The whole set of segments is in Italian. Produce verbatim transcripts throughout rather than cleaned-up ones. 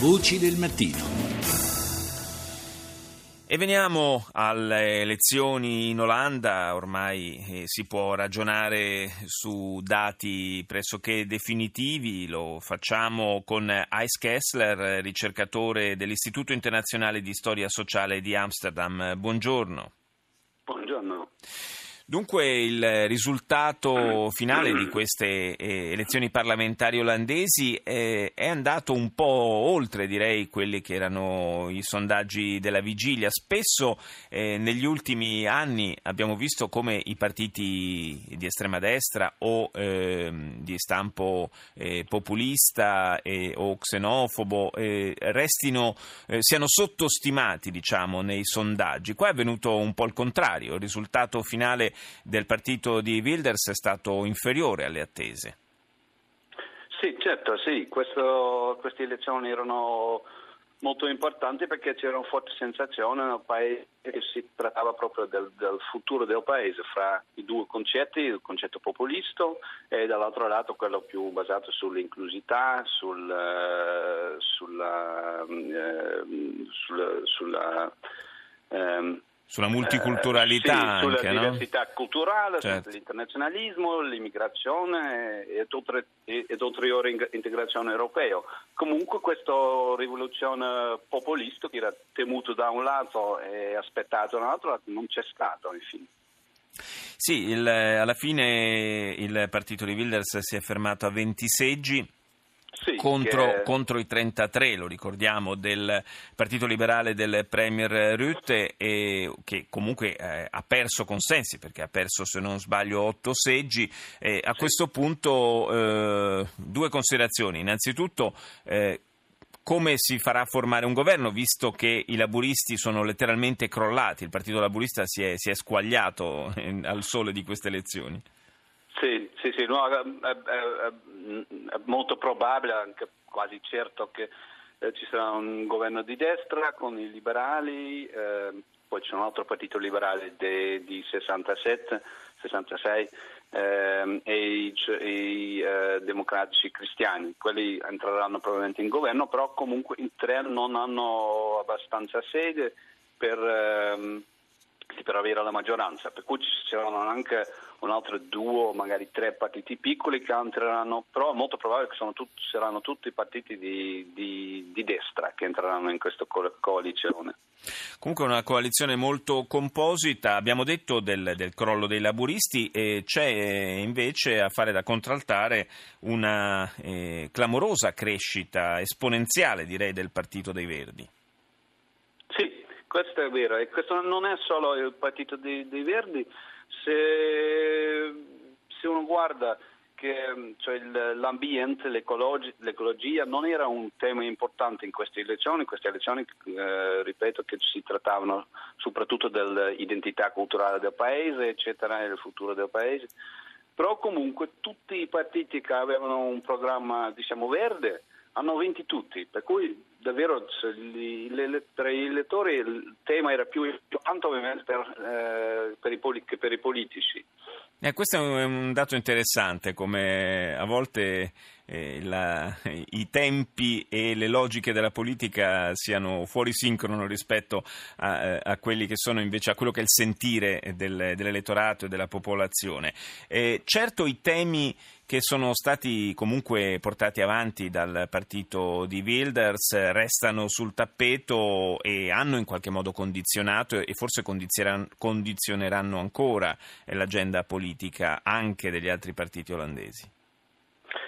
Voci del mattino. E veniamo alle elezioni in Olanda. Ormai si può ragionare su dati pressoché definitivi, lo facciamo con Gijs Kessler, ricercatore dell'Istituto Internazionale di Storia Sociale di Amsterdam. Buongiorno. Buongiorno. Dunque il risultato finale di queste eh, elezioni parlamentari olandesi eh, è andato un po' oltre, direi, quelli che erano i sondaggi della vigilia. Spesso eh, negli ultimi anni abbiamo visto come i partiti di estrema destra o eh, di stampo eh, populista eh, o xenofobo eh, restino, eh, siano sottostimati, diciamo, nei sondaggi. Qua è avvenuto un po' il contrario, il risultato finale del partito di Wilders è stato inferiore alle attese. Sì, certo, sì. Questo, queste elezioni erano molto importanti perché c'era una forte sensazione nel paese che si trattava proprio del, del futuro del paese, fra i due concetti, il concetto populista e dall'altro lato quello più basato sull'inclusività, sul, sulla, sulla, sulla um, Sulla multiculturalità, eh, sì, anche, sulla diversità, no? Culturale, certo. Sull'internazionalismo, l'immigrazione ed, oltre, ed ulteriore integrazione europea. Comunque questa rivoluzione populista che era temuto da un lato e aspettato dall'altro lato non c'è stato, infine. Sì, il, alla fine il partito di Wilders si è fermato a venti seggi. Sì, contro, che... contro i trentatré, lo ricordiamo, del Partito Liberale del Premier Rutte, e che comunque eh, ha perso consensi, perché ha perso, se non sbaglio, otto seggi. Eh, a sì. Questo punto eh, due considerazioni. Innanzitutto eh, come si farà a formare un governo, visto che i laburisti sono letteralmente crollati, il Partito Laburista si è, si è squagliato eh, al sole di queste elezioni. Sì, sì, sì, no, è, è, è molto probabile, anche quasi certo, che eh, ci sarà un governo di destra con i liberali, eh, poi c'è un altro partito liberale de, di sessantasette, sessantasei eh, e i, i eh, democratici cristiani. Quelli entreranno probabilmente in governo, però comunque in tre non hanno abbastanza sede per... Ehm, per avere la maggioranza, per cui ci saranno anche un altro duo, magari tre partiti piccoli che entreranno, però è molto probabile che sono tutti, saranno tutti partiti di, di, di destra che entreranno in questa co- coalizione. Comunque una coalizione molto composita. Abbiamo detto del, del crollo dei laburisti, e c'è invece a fare da contraltare una eh, clamorosa crescita esponenziale, direi, del Partito dei Verdi. Questo è vero, e questo non è solo il partito dei, dei Verdi. Se, se uno guarda che cioè il, l'ambiente, l'ecologi, l'ecologia non era un tema importante in queste elezioni, in queste elezioni eh, ripeto che si trattavano soprattutto dell'identità culturale del paese, eccetera, e del futuro del paese. Però comunque tutti i partiti che avevano un programma, diciamo, verde hanno vinto tutti, per cui davvero tra gli elettori il tema era più importante, ovviamente, per, eh, per, i, che per i politici. Eh, questo è un dato interessante, come a volte eh, la, i tempi e le logiche della politica siano fuori sincrono rispetto a, a quelli che sono invece a quello che è il sentire del, dell'elettorato e della popolazione. Eh, certo, i temi che sono stati comunque portati avanti dal partito di Wilders restano sul tappeto e hanno in qualche modo condizionato e forse condizioneranno ancora l'agenda politica anche degli altri partiti olandesi.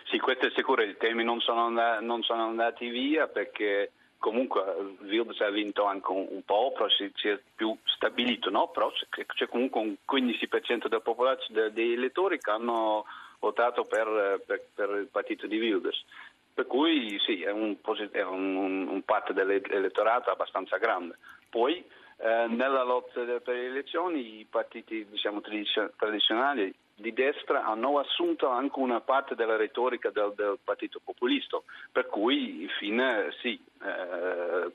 Sì, questo è sicuro, i temi non sono, non sono andati via, perché comunque Wilders ha vinto anche un, un po', però si, si è più stabilito, no? Però c'è, c'è comunque un quindici per cento della popolazione, dei elettori che hanno votato per, per, per il partito di Wilders, per cui sì, è un, è un, un parte dell'elettorato abbastanza grande. Poi eh, nella lotta per le elezioni i partiti, diciamo, tradizionali di destra hanno assunto anche una parte della retorica del, del partito populista, per cui infine sì, eh,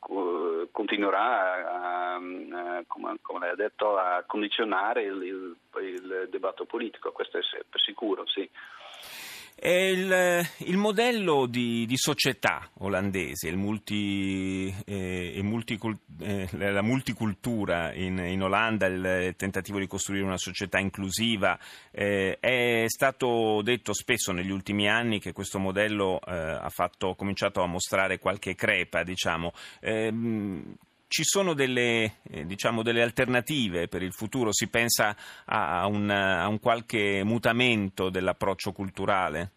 continuerà a, a, come, come lei ha detto, a condizionare il, il, il dibattito politico, questo è per sicuro, sì. È il, il modello di, di società olandese, il multi, eh, il multicult, eh, la multicultura in, in Olanda, il tentativo di costruire una società inclusiva, eh, è stato detto spesso negli ultimi anni che questo modello eh, ha fatto, cominciato a mostrare qualche crepa, diciamo. Eh, Ci sono delle, eh, diciamo, delle alternative per il futuro? Si pensa a un, a un qualche mutamento dell'approccio culturale?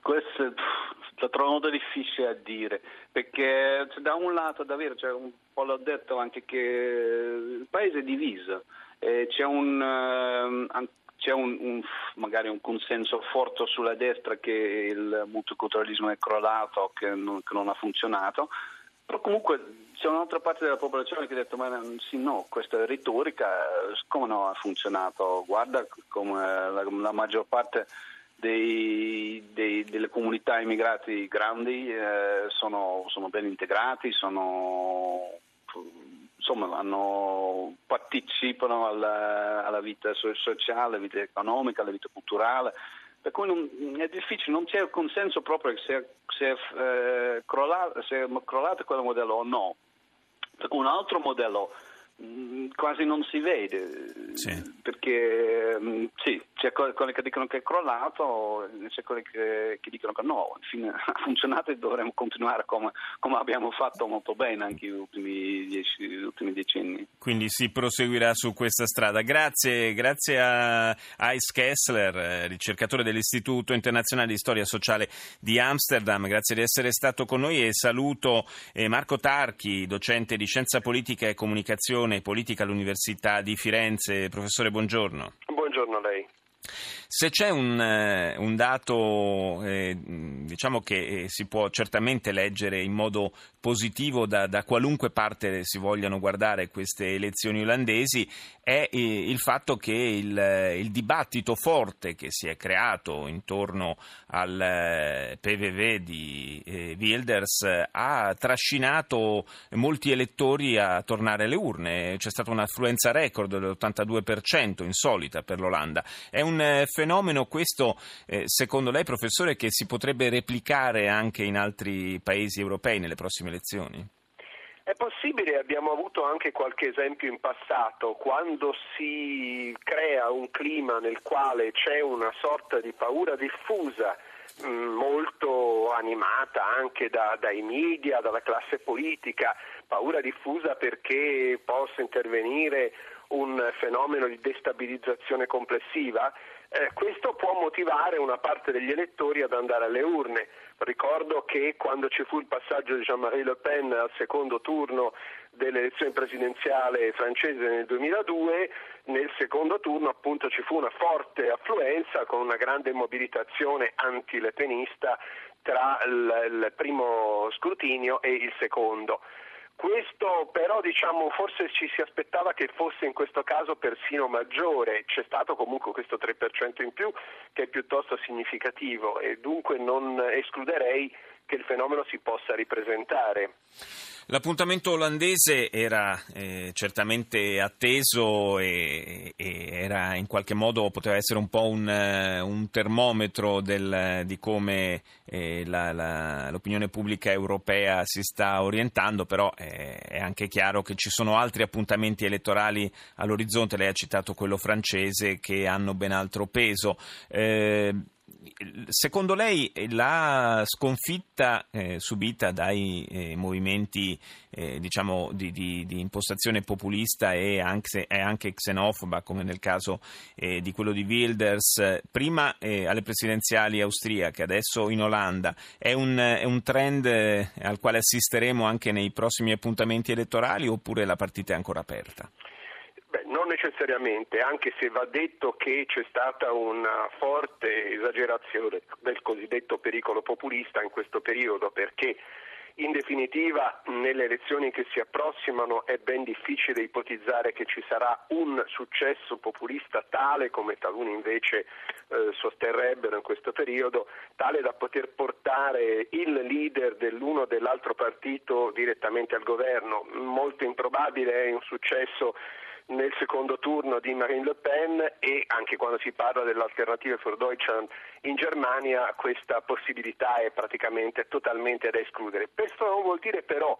Questo pff, lo trovo molto difficile a dire, perché cioè, da un lato davvero, cioè, un po' l'ho detto anche, che il paese è diviso, eh, c'è un... Eh, an- C'è un, un, magari un consenso forte sulla destra che il multiculturalismo è crollato, che non, che non ha funzionato, però comunque c'è un'altra parte della popolazione che ha detto ma sì, no, questa retorica come non ha funzionato, guarda come la, la maggior parte dei, dei, delle comunità immigrati grandi eh, sono, sono ben integrati, sono... insomma hanno, partecipano alla, alla vita sociale, alla vita economica, alla vita culturale, per cui non, è difficile, non c'è il consenso proprio se, se, eh, crollato, se è crollato quel modello o no. Un altro modello mh, quasi non si vede, sì. perché mh, sì, c'è quelli che dicono che è crollato, c'è quelli che, che dicono che no, infine ha funzionato e dovremmo continuare come, come abbiamo fatto molto bene anche negli ultimi, dieci, gli ultimi decenni. Quindi si proseguirà su questa strada. Grazie, grazie a Gijs Kessler, ricercatore dell'Istituto Internazionale di Storia Sociale di Amsterdam, grazie di essere stato con noi, e saluto Marco Tarchi, docente di Scienza Politica e Comunicazione Politica all'Università di Firenze. Professore, buongiorno. Buongiorno a lei. Se c'è un, un dato eh, diciamo che si può certamente leggere in modo positivo da, da qualunque parte si vogliano guardare queste elezioni olandesi, è eh, il fatto che il, il dibattito forte che si è creato intorno al eh, P V V di eh, Wilders ha trascinato molti elettori a tornare alle urne. C'è stata un'affluenza record dell'ottantadue per cento, insolita per l'Olanda. È un Un fenomeno questo, eh, secondo lei, professore, che si potrebbe replicare anche in altri paesi europei nelle prossime elezioni? È possibile, abbiamo avuto anche qualche esempio in passato, quando si crea un clima nel quale c'è una sorta di paura diffusa, mh, molto animata anche da, dai media, dalla classe politica, paura diffusa perché possa intervenire un fenomeno di destabilizzazione complessiva, eh, questo può motivare una parte degli elettori ad andare alle urne. Ricordo che quando ci fu il passaggio di Jean-Marie Le Pen al secondo turno dell'elezione presidenziale francese nel duemiladue, nel secondo turno appunto ci fu una forte affluenza con una grande mobilitazione anti-lepenista tra il, il primo scrutinio e il secondo. Questo però, diciamo, forse ci si aspettava che fosse in questo caso persino maggiore, c'è stato comunque questo tre per cento in più che è piuttosto significativo, e dunque non escluderei che il fenomeno si possa ripresentare. L'appuntamento olandese era eh, certamente atteso e, e era in qualche modo, poteva essere un po' un, un termometro del, di come eh, la, la, l'opinione pubblica europea si sta orientando, però eh, è anche chiaro che ci sono altri appuntamenti elettorali all'orizzonte, lei ha citato quello francese, che hanno ben altro peso. Eh, Secondo lei la sconfitta eh, subita dai eh, movimenti eh, diciamo di, di, di impostazione populista e anche, e anche xenofoba, come nel caso eh, di quello di Wilders, prima eh, alle presidenziali austriache, adesso in Olanda, è un, è un trend eh, al quale assisteremo anche nei prossimi appuntamenti elettorali, oppure la partita è ancora aperta? Non necessariamente, anche se va detto che c'è stata una forte esagerazione del cosiddetto pericolo populista in questo periodo, perché in definitiva nelle elezioni che si approssimano è ben difficile ipotizzare che ci sarà un successo populista tale, come taluni invece eh, sosterrebbero in questo periodo, tale da poter portare il leader dell'uno o dell'altro partito direttamente al governo. Molto improbabile è un successo nel secondo turno di Marine Le Pen, e anche quando si parla dell'alternativa für Deutschland in Germania questa possibilità è praticamente totalmente da escludere. Questo non vuol dire però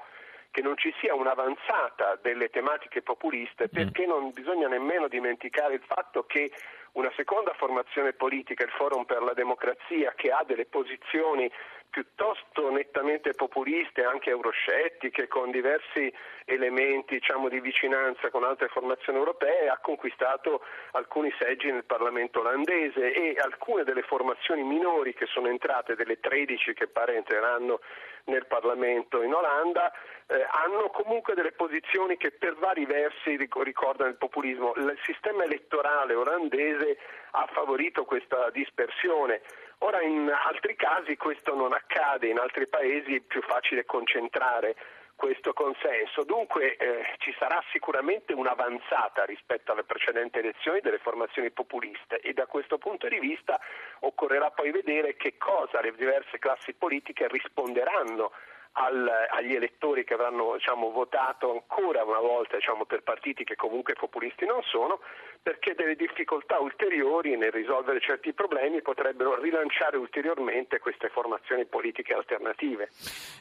che non ci sia un'avanzata delle tematiche populiste, perché non bisogna nemmeno dimenticare il fatto che una seconda formazione politica, il Forum per la Democrazia, che ha delle posizioni piuttosto nettamente populiste, anche euroscettiche, con diversi elementi, diciamo, di vicinanza con altre formazioni europee, ha conquistato alcuni seggi nel Parlamento olandese, e alcune delle formazioni minori che sono entrate, delle tredici che pare entreranno nel Parlamento in Olanda, eh, hanno comunque delle posizioni che per vari versi ricordano il populismo. Il sistema elettorale olandese ha favorito questa dispersione. Ora, in altri casi questo non accade, in altri paesi è più facile concentrare questo consenso. Dunque eh, ci sarà sicuramente un'avanzata rispetto alle precedenti elezioni delle formazioni populiste, e da questo punto di vista occorrerà poi vedere che cosa le diverse classi politiche risponderanno al, agli elettori che avranno, diciamo, votato ancora una volta, diciamo, per partiti che comunque populisti non sono, perché delle difficoltà ulteriori nel risolvere certi problemi potrebbero rilanciare ulteriormente queste formazioni politiche alternative.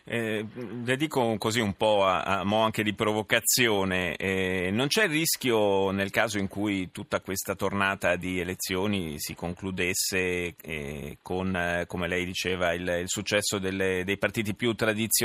Eh, le dico così un po' a, a mo' anche di provocazione, eh, non c'è il rischio, nel caso in cui tutta questa tornata di elezioni si concludesse eh, con, eh, come lei diceva, il, il successo delle, dei partiti più tradizionali,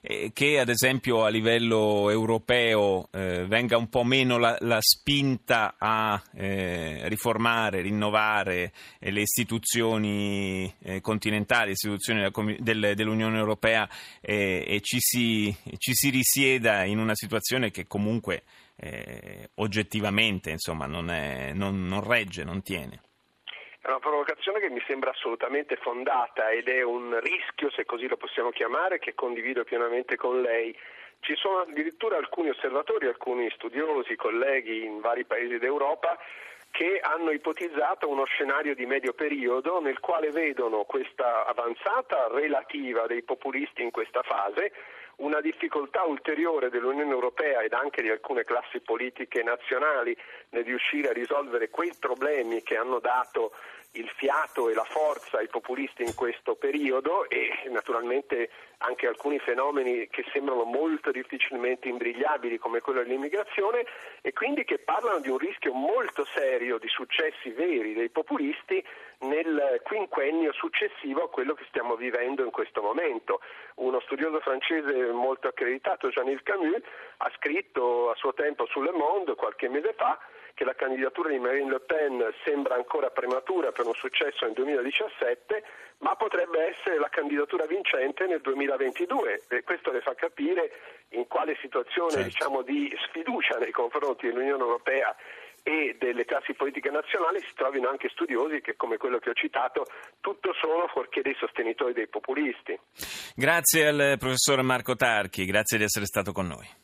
eh, che ad esempio a livello europeo eh, venga un po' meno la, la spinta a a eh, riformare, rinnovare eh, le istituzioni eh, continentali, le istituzioni della, del, dell'Unione Europea, eh, e ci si, ci si risieda in una situazione che comunque eh, oggettivamente, insomma, non, è, non, non regge, non tiene. È una provocazione che mi sembra assolutamente fondata, ed è un rischio, se così lo possiamo chiamare, che condivido pienamente con lei. Ci sono addirittura alcuni osservatori, alcuni studiosi, colleghi in vari paesi d'Europa che hanno ipotizzato uno scenario di medio periodo nel quale vedono questa avanzata relativa dei populisti in questa fase, una difficoltà ulteriore dell'Unione Europea ed anche di alcune classi politiche nazionali nel riuscire a risolvere quei problemi che hanno dato il fiato e la forza ai populisti in questo periodo, e naturalmente anche alcuni fenomeni che sembrano molto difficilmente imbrigliabili come quello dell'immigrazione, e quindi che parlano di un rischio molto serio di successi veri dei populisti nel quinquennio successivo a quello che stiamo vivendo in questo momento. Uno studioso francese molto accreditato, Jean-Yves Camus, ha scritto a suo tempo su Le Monde qualche mese fa che la candidatura di Marine Le Pen sembra ancora prematura per un successo nel duemiladiciassette, ma potrebbe essere la candidatura vincente nel duemilaventidue, e questo le fa capire in quale situazione, certo, diciamo, di sfiducia nei confronti dell'Unione Europea e delle classi politiche nazionali si trovino anche studiosi che, come quello che ho citato, tutto sono fuorché dei sostenitori dei populisti. Grazie al professor Marco Tarchi, grazie di essere stato con noi.